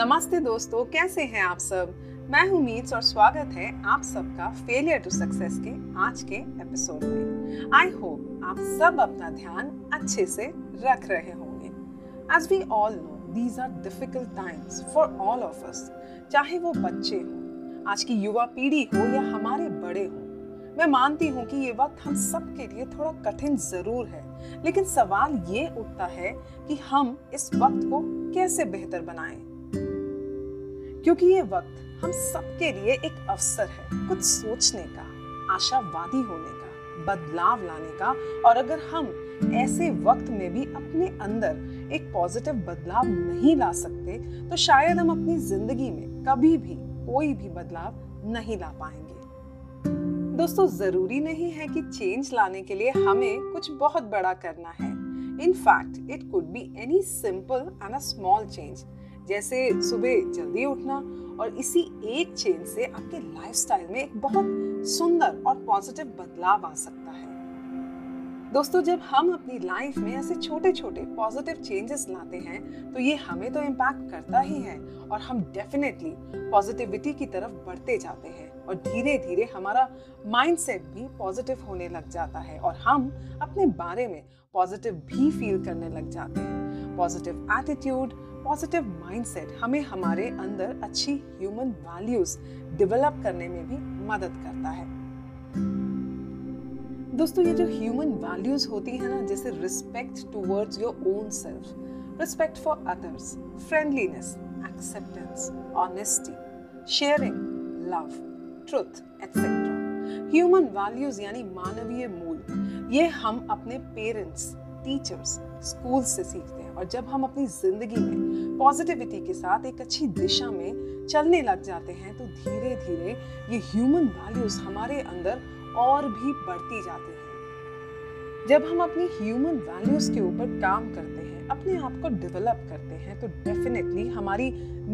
नमस्ते दोस्तों, कैसे हैं आप सब। मैं हूं मीट्स और स्वागत है आप सबका फेलियर टू सक्सेस के आज के एपिसोड में। आई होप आप सब अपना ध्यान अच्छे से रख रहे होंगे। As we all know, these are difficult times for all of us, चाहे वो बच्चे हो, आज की युवा पीढ़ी हो या हमारे बड़े हो। मैं मानती हूँ कि ये वक्त हम सब के लिए थोड़ा कठिन ज़रूर है, लेकिन सवाल ये उठता है कि हम इस वक्त को कैसे बेहतर बनाएं, क्योंकि ये वक्त हम सब के लिए एक अवसर है कुछ सोचने का, आशावादी होने का, बदलाव लाने का। और अगर हम ऐसे वक्त में भी अपने अंदर एक पॉजिटिव बदलाव नहीं ला सकते तो शायद हम अपनी जिंदगी में कभी भी कोई भी बदलाव नहीं ला पाएंगे। दोस्तों, जरूरी नहीं है कि चेंज लाने के लिए हमें कुछ बहुत बड़ा करना है। In fact it could be any simple and a small change, जैसे सुबह जल्दी उठना, और इसी एक चेंज से आपके लाइफस्टाइल में एक बहुत सुंदर और पॉजिटिव बदलाव आ सकता है। दोस्तों, जब हम अपनी लाइफ में ऐसे छोटे छोटे पॉजिटिव चेंजेस लाते हैं तो ये हमें तो इम्पैक्ट करता ही है और हम डेफिनेटली पॉजिटिविटी की तरफ बढ़ते जाते हैं और धीरे धीरे हमारा माइंडसेट भी पॉजिटिव होने लग जाता है और हम अपने बारे में पॉजिटिव भी फील करने लग जाते हैं। पॉजिटिव एटीट्यूड, पॉजिटिव माइंडसेट हमें हमारे अंदर अच्छी ह्यूमन वैल्यूज डेवलप करने में भी मदद करता है। दोस्तों, ये जो ह्यूमन वैल्यूज होती है ना, जैसे respect towards your own self, respect for others, friendliness, acceptance, honesty, sharing, love, truth, etc. Human values यानी मानवीय मूल्य, ये हम अपने पेरेंट्स, टीचर्स, स्कूल से सीखते हैं। और जब हम अपनी जिंदगी में पॉजिटिविटी के साथ एक अच्छी दिशा में चलने लग जाते हैं तो धीरे धीरे ये ह्यूमन वैल्यूज हमारे अंदर और भी बढ़ती जाती हैं। जब हम अपनी ह्यूमन वैल्यूज के ऊपर काम करते हैं, अपने आप को डेवलप करते हैं, तो डेफिनेटली हमारी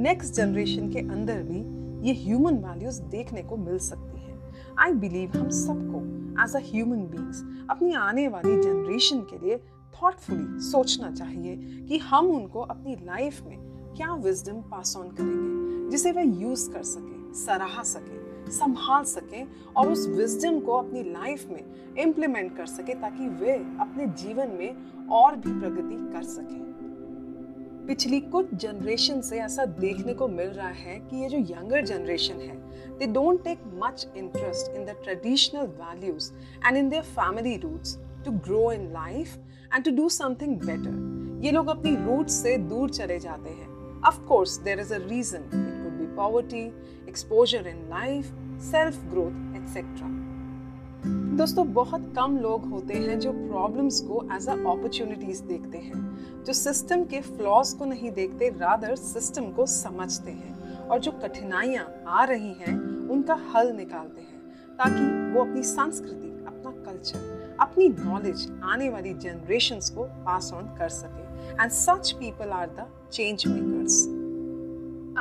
नेक्स्ट जनरेशन के अंदर भी ये ह्यूमन वैल्यूज देखने को मिल सकती हैं। आई बिलीव हम सबको एज अ ह्यूमन बींग्स अपनी आने वाली जनरेशन के लिए थॉटफुली सोचना चाहिए कि हम उनको अपनी लाइफ में क्या विजडम पास ऑन करेंगे जिसे वह यूज कर सकें, सराहा सकें, संभाल सकें और उस विजडम को अपनी लाइफ में इम्प्लीमेंट कर सकें ताकि वे अपने जीवन में और भी प्रगति कर सकें। पिछली कुछ जनरेशन से ऐसा देखने को मिल रहा है कि ये जो यंगर जनरेशन है, they don't take much interest in the traditional values and in their family roots to grow in life and to do something better. ये लोग अपनी रूट्स से दूर चले जाते हैं। Of course there is a reason, it could be poverty, exposure in life, self growth, etc. दोस्तों, बहुत कम लोग होते हैं जो प्रॉब्लम्स को एज अ अपॉर्चुनिटीज देखते हैं, जो सिस्टम के फ्लॉज को नहीं देखते, रादर सिस्टम को समझते हैं और जो कठिनाइयाँ आ रही हैं उनका हल निकालते हैं ताकि वो अपनी संस्कृति, अपना कल्चर, अपनी नॉलेज आने वाली जनरेशन्स को पास ऑन कर सके। And such people are the change makers.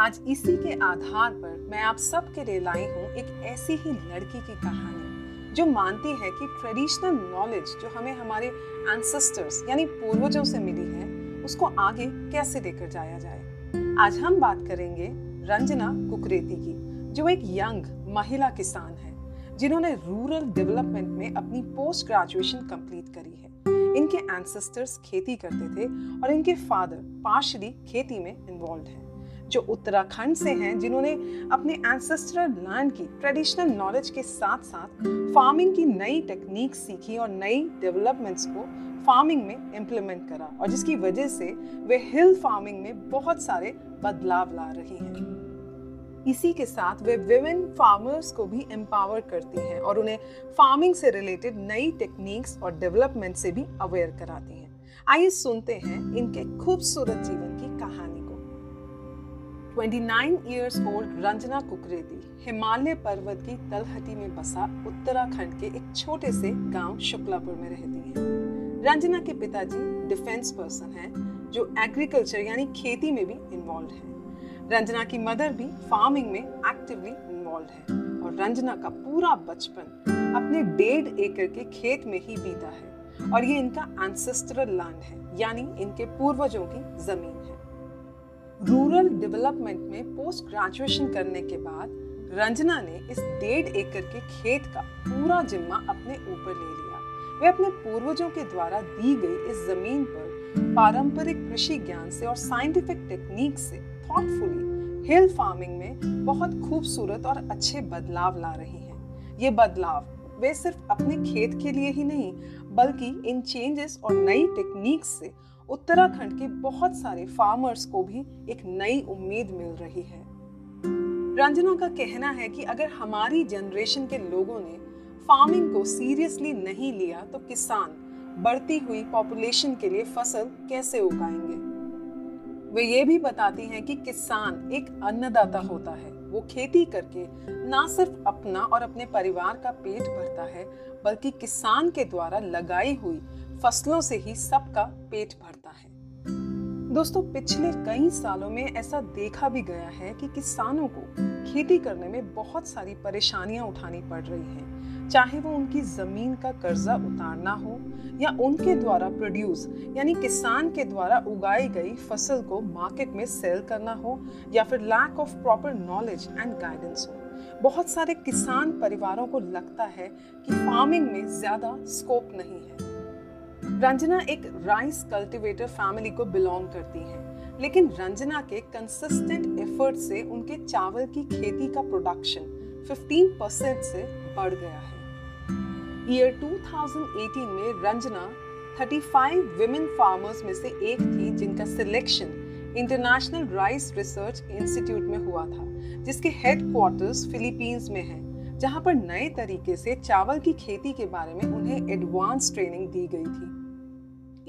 आज इसी के आधार पर मैं आप सब के लिए लाई हूँ एक ऐसी ही लड़की की कहानी जो मानती है कि ट्रेडिशनल नॉलेज जो हमें हमारे एंसेस्टर्स यानी पूर्वजों से मिली है उसको आगे कैसे लेकर जाया जाए। आज हम बात करेंगे रंजना कुकरेती की, जो एक यंग महिला किसान है जिन्होंने रूरल डेवलपमेंट में अपनी पोस्ट ग्रेजुएशन कंप्लीट करी है। इनके एंसेस्टर्स खेती करते थे और इनके फादर पार्शली खेती में इन्वॉल्व हैं, जो उत्तराखंड से हैं, जिन्होंने अपने एंसेस्ट्रल लैंड की ट्रेडिशनल नॉलेज के साथ साथ फार्मिंग की नई टेक्निक सीखी और नई डेवलपमेंट्स को फार्मिंग में इम्प्लीमेंट करा, और जिसकी वजह से वे हिल फार्मिंग में बहुत सारे बदलाव ला रही हैं। इसी के साथ वे विमेन फार्मर्स को भी एम्पावर करती हैं और उन्हें फार्मिंग से रिलेटेड नई टेक्निक्स और डेवलपमेंट से भी अवेयर कराती हैं। आइए सुनते हैं इनके खूबसूरत जीवन की कहानी। 29 years old रंजना कुकरेती हिमालय पर्वत की तलहटी में बसा उत्तराखंड के एक छोटे से गांव शुक्लापुर में रहती हैं। रंजना के पिताजी डिफेंस पर्सन हैं जो एग्रीकल्चर यानी खेती में भी इन्वॉल्व हैं। रंजना की मदर भी फार्मिंग में एक्टिवली इन्वॉल्व है और रंजना का पूरा बचपन अपने 1.5 एकड़ के खेत में ही बीता है और ये इनका एंसेस्ट्रल लैंड है यानी इनके पूर्वजों की जमीन है। रूरल डेवलपमेंट में पोस्ट ग्रेजुएशन करने के बाद रंजना ने इस 1.5 एकड़ के खेत का पूरा जिम्मा अपने ऊपर ले लिया। वे अपने पूर्वजों के द्वारा दी गई इस जमीन पर पारंपरिक कृषि ज्ञान से और साइंटिफिक टेक्निक से थॉटफुली हिल फार्मिंग में बहुत खूबसूरत और अच्छे बदलाव ला रही हैं। ये बदलाव वे सिर्फ अपने खेत के लिए ही नहीं, बल्कि इन चेंजेस और नई टेक्निक्स से उत्तराखंड के बहुत सारे फार्मर्स को भी एक नई उम्मीद मिल रही है। रंजना का कहना है कि अगर हमारी जनरेशन के लोगों ने फार्मिंग को सीरियसली नहीं लिया तो किसान बढ़ती हुई पॉपुलेशन के लिए फसल कैसे उगाएंगे। वे ये भी बताती हैं कि किसान एक अन्नदाता होता है। वो खेती करके ना सिर्फ अपना और अपने परिवार का पेट भरता है, बल्कि किसान के द्वारा लगाई हुई फसलों से ही सबका पेट भरता है। दोस्तों, पिछले कई सालों में ऐसा देखा भी गया है कि किसानों को खेती करने में बहुत सारी परेशानियां उठानी पड़ रही हैं, चाहे वो उनकी जमीन का कर्जा उतारना हो या उनके द्वारा प्रोड्यूस यानी किसान के द्वारा उगाई गई फसल को मार्केट में सेल करना हो या फिर lack of proper knowledge and guidance हो। बहुत सारे किसान परिवारों को लगता है कि फार्मिंग में ज्यादा स्कोप नहीं है। रंजना एक राइस कल्टीवेटर फैमिली को बिलोंग करती हैं, लेकिन रंजना के कंसिस्टेंट एफर्ट से उनके चावल की खेती का प्रोडक्शन 15% से बढ़ गया है। ईयर 2018 में रंजना 35 विमेन फार्मर्स में से एक थी जिनका selection international rice research institute में हुआ था, जिसके हेडक्वार्टर्स फिलीपींस में हैं, जहाँ पर नए तरीके से चावल की खेती के बारे में उन्हें एडवांस ट्रेनिंग दी गई थी।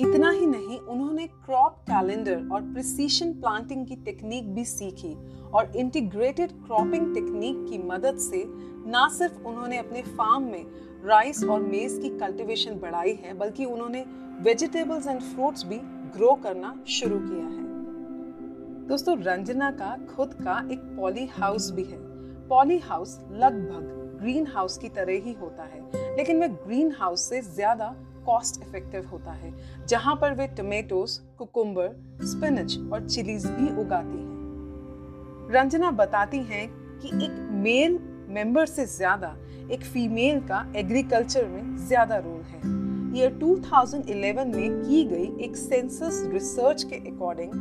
इतना ही नहीं, उन्होंने क्रॉप कैलेंडर और प्रिसीशन प्लांटिंग की टेक्निक भी सीखी और इंटीग्रेटेड क्रॉपिंग टेक्निक की मदद से ना सिर्फ उन्होंने अपने फार्म में राइस और मेज की कल्टीवेशन बढ़ाई है, बल्कि उन्होंने वेजिटेबल्स एंड फ्रूट्स भी ग्रो करना शुरू किया है। दोस्तों, रंजना का खुद का एक पॉली हाउस भी है। पॉली हाउस लगभग ग्रीन हाउस की तरह ही होता है, लेकिन वह ग्रीन हाउस से ज़्यादा कॉस्ट इफेक्टिव होता है, जहां पर वे टमेटोस, कुकुम्बर, स्पिनच और चिलीज भी उगाती हैं। रंजना बताती हैं कि एक मेल मेंबर से ज़्यादा एक फीमेल का एग्रीकल्चर में ज़्यादा रोल है। ईयर 2011 में की गई एक सेंसस रिसर्च के according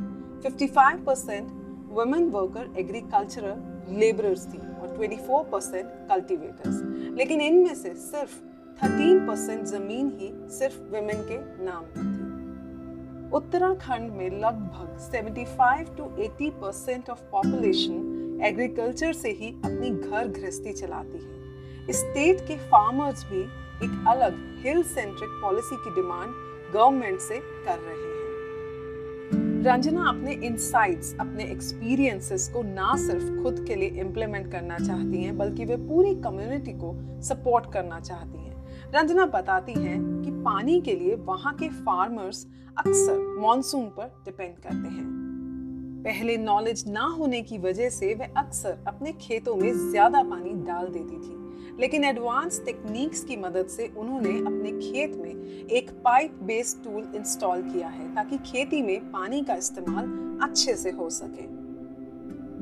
55% women worker agricultural labourers थी और 24% कल्टीवेटर्स, लेकिन इनमें से सिर्फ 13% जमीन ही सिर्फ वुमेन के नाम पर थी। उत्तराखंड में लगभग 75 to 80% ऑफ पॉपुलेशन एग्रीकल्चर से ही अपनी घर गृहस्थी चलाती है। स्टेट के फार्मर्स भी एक अलग हिल सेंट्रिक पॉलिसी की डिमांड गवर्नमेंट से कर रहे हैं। रंजना अपने इंसाइट्स, अपने एक्सपीरियंसेस को ना सिर्फ खुद के लिए इम्प्लीमेंट करना चाहती हैं, बल्कि वे पूरी कम्युनिटी को सपोर्ट करना चाहती हैं। रंजना बताती हैं कि पानी के लिए वहाँ के फार्मर्स अक्सर मॉनसून पर डिपेंड करते हैं। पहले नॉलेज ना होने की वजह से वे अक्सर अपने खेतों में ज़्यादा पानी डाल देती थी, लेकिन एडवांस टेक्निक्स की मदद से उन्होंने अपने खेत में एक पाइप बेस्ड टूल इंस्टॉल किया है ताकि खेती में पानी का इस्तेमाल अच्छे से हो सके।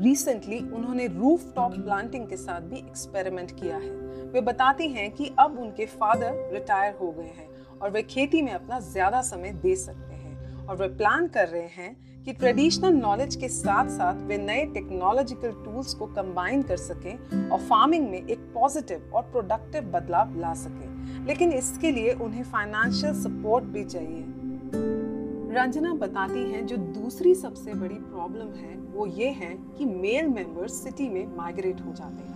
रिसेंटली उन्होंने रूफ टॉप प्लांटिंग के साथ भी एक्सपेरिमेंट किया है। वे बताती हैं कि अब उनके फादर रिटायर हो गए हैं और वे खेती में अपना ज़्यादा समय दे सकते हैं, और वे प्लान कर रहे हैं कि ट्रेडिशनल नॉलेज के साथ साथ वे नए टेक्नोलॉजिकल टूल्स को कंबाइन कर सकें और फार्मिंग में एक पॉजिटिव और प्रोडक्टिव बदलाव ला सकें, लेकिन इसके लिए उन्हें फाइनेंशियल सपोर्ट भी चाहिए। रंजना बताती हैं जो दूसरी सबसे बड़ी प्रॉब्लम है वो ये है कि मेल मेंबर्स सिटी में माइग्रेट हो जाते हैं,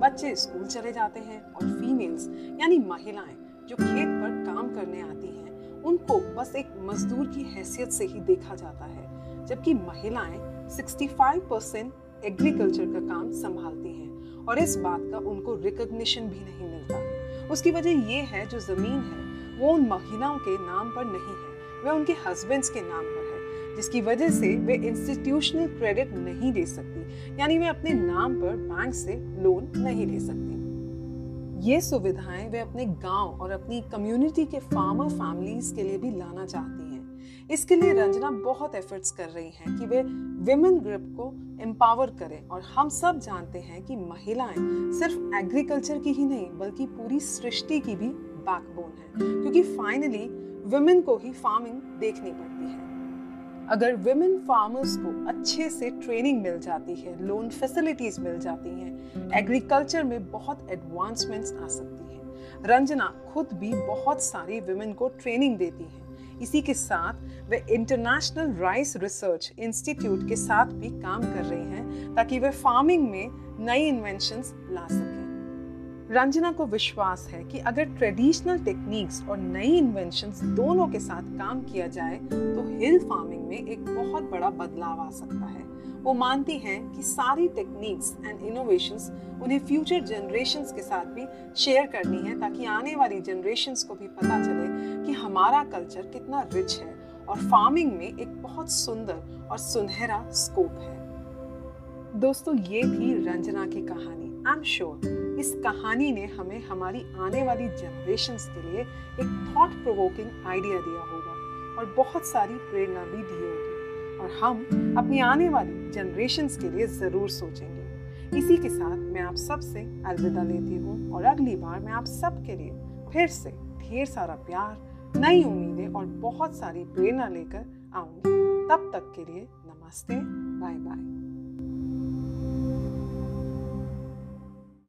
बच्चे स्कूल चले जाते हैं और फीमेल्स यानी महिलाएं जो खेत पर काम करने आती हैं उनको बस एक मजदूर की हैसियत से ही देखा जाता है, जबकि महिलाएं 65% एग्रीकल्चर का काम संभालती हैं और इस बात का उनको रिकॉग्निशन भी नहीं मिलता। उसकी वजह यह है जो ज़मीन है वो उन महिलाओं के नाम पर नहीं है, वह उनके हस्बैंड्स के नाम पर है, जिसकी वजह से वे इंस्टीट्यूशनल क्रेडिट नहीं दे सकती, यानी वे अपने नाम पर बैंक से लोन नहीं ले सकती। ये सुविधाएं वे अपने गांव और अपनी कम्युनिटी के फार्मर फैमिलीज़ के लिए भी लाना चाहती हैं, इसके लिए रंजना बहुत एफर्ट्स कर रही हैं कि वे विमेन ग्रुप को एम्पावर करें। और हम सब जानते हैं कि महिलाएं सिर्फ एग्रीकल्चर की ही नहीं बल्कि पूरी सृष्टि की भी बैकबोन है, क्योंकि फाइनली विमेन को ही फार्मिंग देखनी पड़ती है। अगर विमेन फार्मर्स को अच्छे से ट्रेनिंग मिल जाती है, लोन फैसिलिटीज मिल जाती हैं, एग्रीकल्चर में बहुत एडवांसमेंट्स आ सकती हैं। रंजना खुद भी बहुत सारी विमेन को ट्रेनिंग देती हैं। इसी के साथ वे इंटरनेशनल राइस रिसर्च इंस्टीट्यूट के साथ भी काम कर रहे हैं ताकि वे फार्मिंग में नई इन्वेंशंस ला सकें। रंजना को विश्वास है कि अगर ट्रेडिशनल टेक्निक्स और नई इन्वेंशंस दोनों के साथ काम किया जाए तो हिल फार्मिंग में एक बहुत बड़ा बदलाव आ सकता है। वो मानती हैं कि सारी टेक्निक्स एंड इनोवेशंस उन्हें फ्यूचर जनरेशंस के साथ भी शेयर करनी है ताकि आने वाली जनरेशंस को भी पता चले कि हमारा कल्चर कितना रिच है और फार्मिंग में एक बहुत सुंदर और सुनहरा स्कोप है। दोस्तों, ये थी रंजना की कहानी। I'm sure इस कहानी ने हमें हमारी आने वाली जनरेशंस के लिए एक थॉट प्रोवोकिंग आइडिया दिया होगा और बहुत सारी प्रेरणा भी दी होगी, और हम अपनी आने वाली जनरेशंस के लिए ज़रूर सोचेंगे। इसी के साथ मैं आप सब से अलविदा लेती हूँ और अगली बार मैं आप सब के लिए फिर से ढेर सारा प्यार, नई उम्मीदें और बहुत सारी प्रेरणा लेकर आऊँगी। तब तक के लिए नमस्ते, बाय बाय।